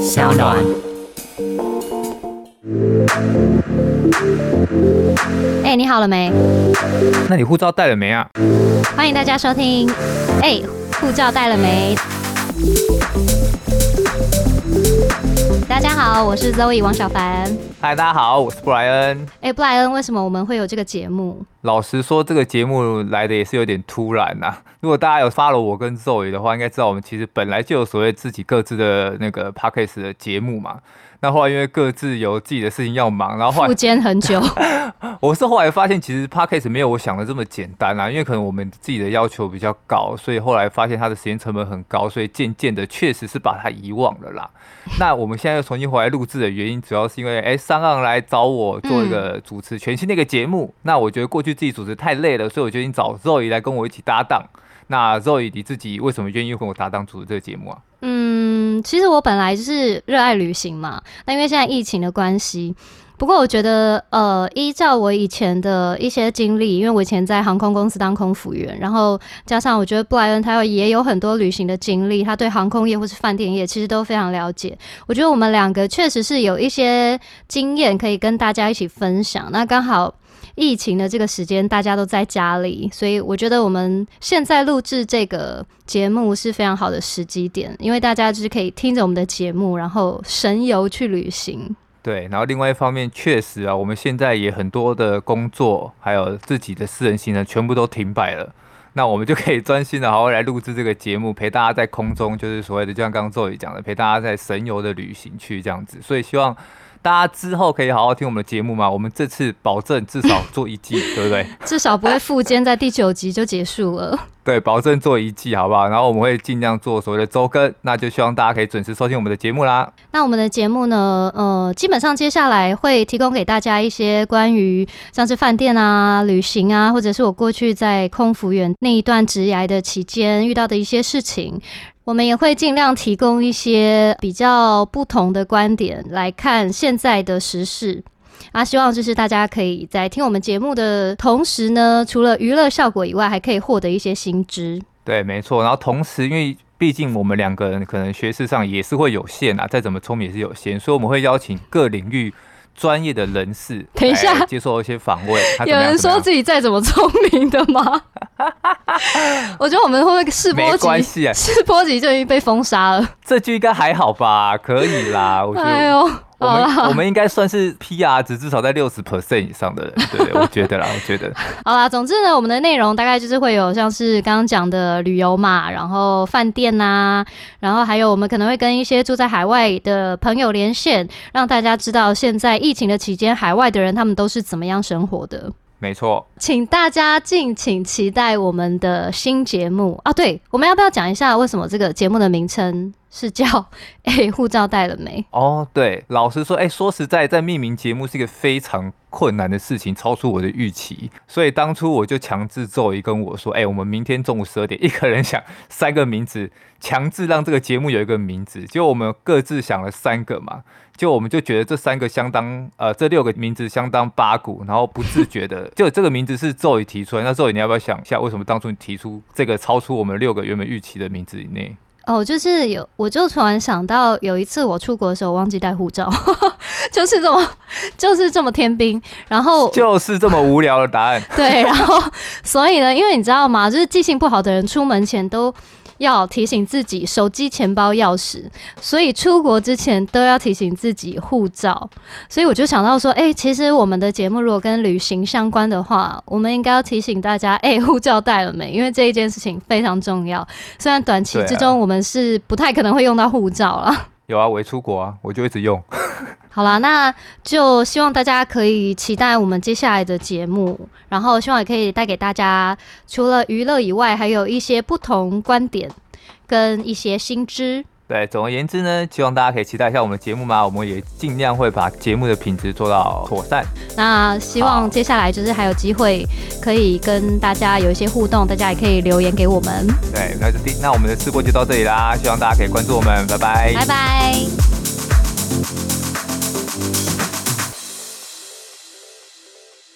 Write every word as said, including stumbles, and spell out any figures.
SoundOn。哎、欸，你好了没？那你护照带了没啊？欢迎大家收听。哎、欸，护照带了没？大家好，我是 Zoe 王小凡。嗨，大家好，我是布莱恩。哎，布莱恩，为什么我们会有这个节目？老实说，这个节目来的也是有点突然呐、啊。如果大家有 follow 我跟 Zoe 的话，应该知道我们其实本来就有所谓自己各自的那个 podcast 的节目嘛。那后来因为各自有自己的事情要忙，然后后来复健很久。我是后来发现，其实 podcast 没有我想的这么简单啦、啊，因为可能我们自己的要求比较高，所以后来发现它的时间成本很高，所以渐渐的确实是把它遗忘了啦。那我们现在又重新回来录制的原因，主要是因为哎，上岸来找我做一个主持全新的一个节目、嗯。那我觉得过去自己主持太累了，所以我决定找 Zoe 来跟我一起搭档。那 Zoe， 你自己为什么愿意跟我搭档主持这个节目啊？嗯，其实我本来就是热爱旅行嘛，那因为现在疫情的关系。不过我觉得，呃，依照我以前的一些经历，因为我以前在航空公司当空服员，然后加上我觉得布莱恩他也有很多旅行的经历，他对航空业或是饭店业其实都非常了解。我觉得我们两个确实是有一些经验可以跟大家一起分享。那刚好疫情的这个时间，大家都在家里，所以我觉得我们现在录制这个节目是非常好的时机点，因为大家就是可以听着我们的节目，然后神游去旅行。对，然后另外一方面，确实啊，我们现在也很多的工作，还有自己的私人行程，全部都停摆了。那我们就可以专心的好好来录制这个节目，陪大家在空中，就是所谓的，就像刚刚Zoe讲的，陪大家在神游的旅行去这样子。所以希望大家之后可以好好听我们的节目嘛，我们这次保证至少做一季，对不对？至少不会复健在第九集就结束了。对，保证做一季，好不好？然后我们会尽量做所谓的周更，那就希望大家可以准时收听我们的节目啦。那我们的节目呢，呃，基本上接下来会提供给大家一些关于像是饭店啊、旅行啊，或者是我过去在空服员那一段职涯的期间遇到的一些事情。我们也会尽量提供一些比较不同的观点来看现在的时事。啊，希望就是大家可以在听我们节目的同时呢，除了娱乐效果以外，还可以获得一些新知。对，没错。然后同时，因为毕竟我们两个人可能学识上也是会有限啊，再怎么聪明也是有限，所以我们会邀请各领域专业的人士，等一下接受一些访问。有人说自己再怎么聪明的吗？我觉得我们会不会试播集？没关系啊，试播集就已经被封杀了。这句应该还好吧？可以啦，我觉得。哎呦我们我们应该算是 P R 值至少在 百分之六十 以上的人，对不对？我觉得啦，我觉得。好啦，总之呢，我们的内容大概就是会有像是刚刚讲的旅游嘛，然后饭店啊，然后还有我们可能会跟一些住在海外的朋友连线，让大家知道现在疫情的期间，海外的人他们都是怎么样生活的。没错，请大家敬请期待我们的新节目啊！对，我们要不要讲一下为什么这个节目的名称是叫“哎，护照带了没”？哦，对，老实说，哎、欸，说实在，在命名节目是一个非常困难的事情，超出我的预期，所以当初我就强制Zoe跟我说：“哎、欸，我们明天中午十二点，一个人想三个名字，强制让这个节目有一个名字。”结果我们各自想了三个嘛。就我们就觉得这三个相当，呃，这六个名字相当八股，然后不自觉的，就这个名字是Zoe提出来。那Zoe你要不要想一下，为什么当初你提出这个超出我们六个原本预期的名字以内？哦，就是有，我就突然想到，有一次我出国的时候忘记带护照，就是这么，就是这么天兵，然后就是这么无聊的答案。对，然后所以呢，因为你知道吗，就是记性不好的人，出门前都要提醒自己手机、钱包、钥匙，所以出国之前都要提醒自己护照。所以我就想到说，哎、欸，其实我们的节目如果跟旅行相关的话，我们应该要提醒大家，哎、欸，护照带了没？因为这一件事情非常重要。虽然短期之中我们是不太可能会用到护照啦。有啊，我出国啊，我就一直用。好啦，那就希望大家可以期待我们接下来的节目，然后希望也可以带给大家除了娱乐以外，还有一些不同观点跟一些新知。对，总而言之呢，希望大家可以期待一下我们的节目嘛，我们也尽量会把节目的品质做到妥善。那希望接下来就是还有机会可以跟大家有一些互动，大家也可以留言给我们。对，那就那我们的试播就到这里啦，希望大家可以关注我们，拜拜，拜拜。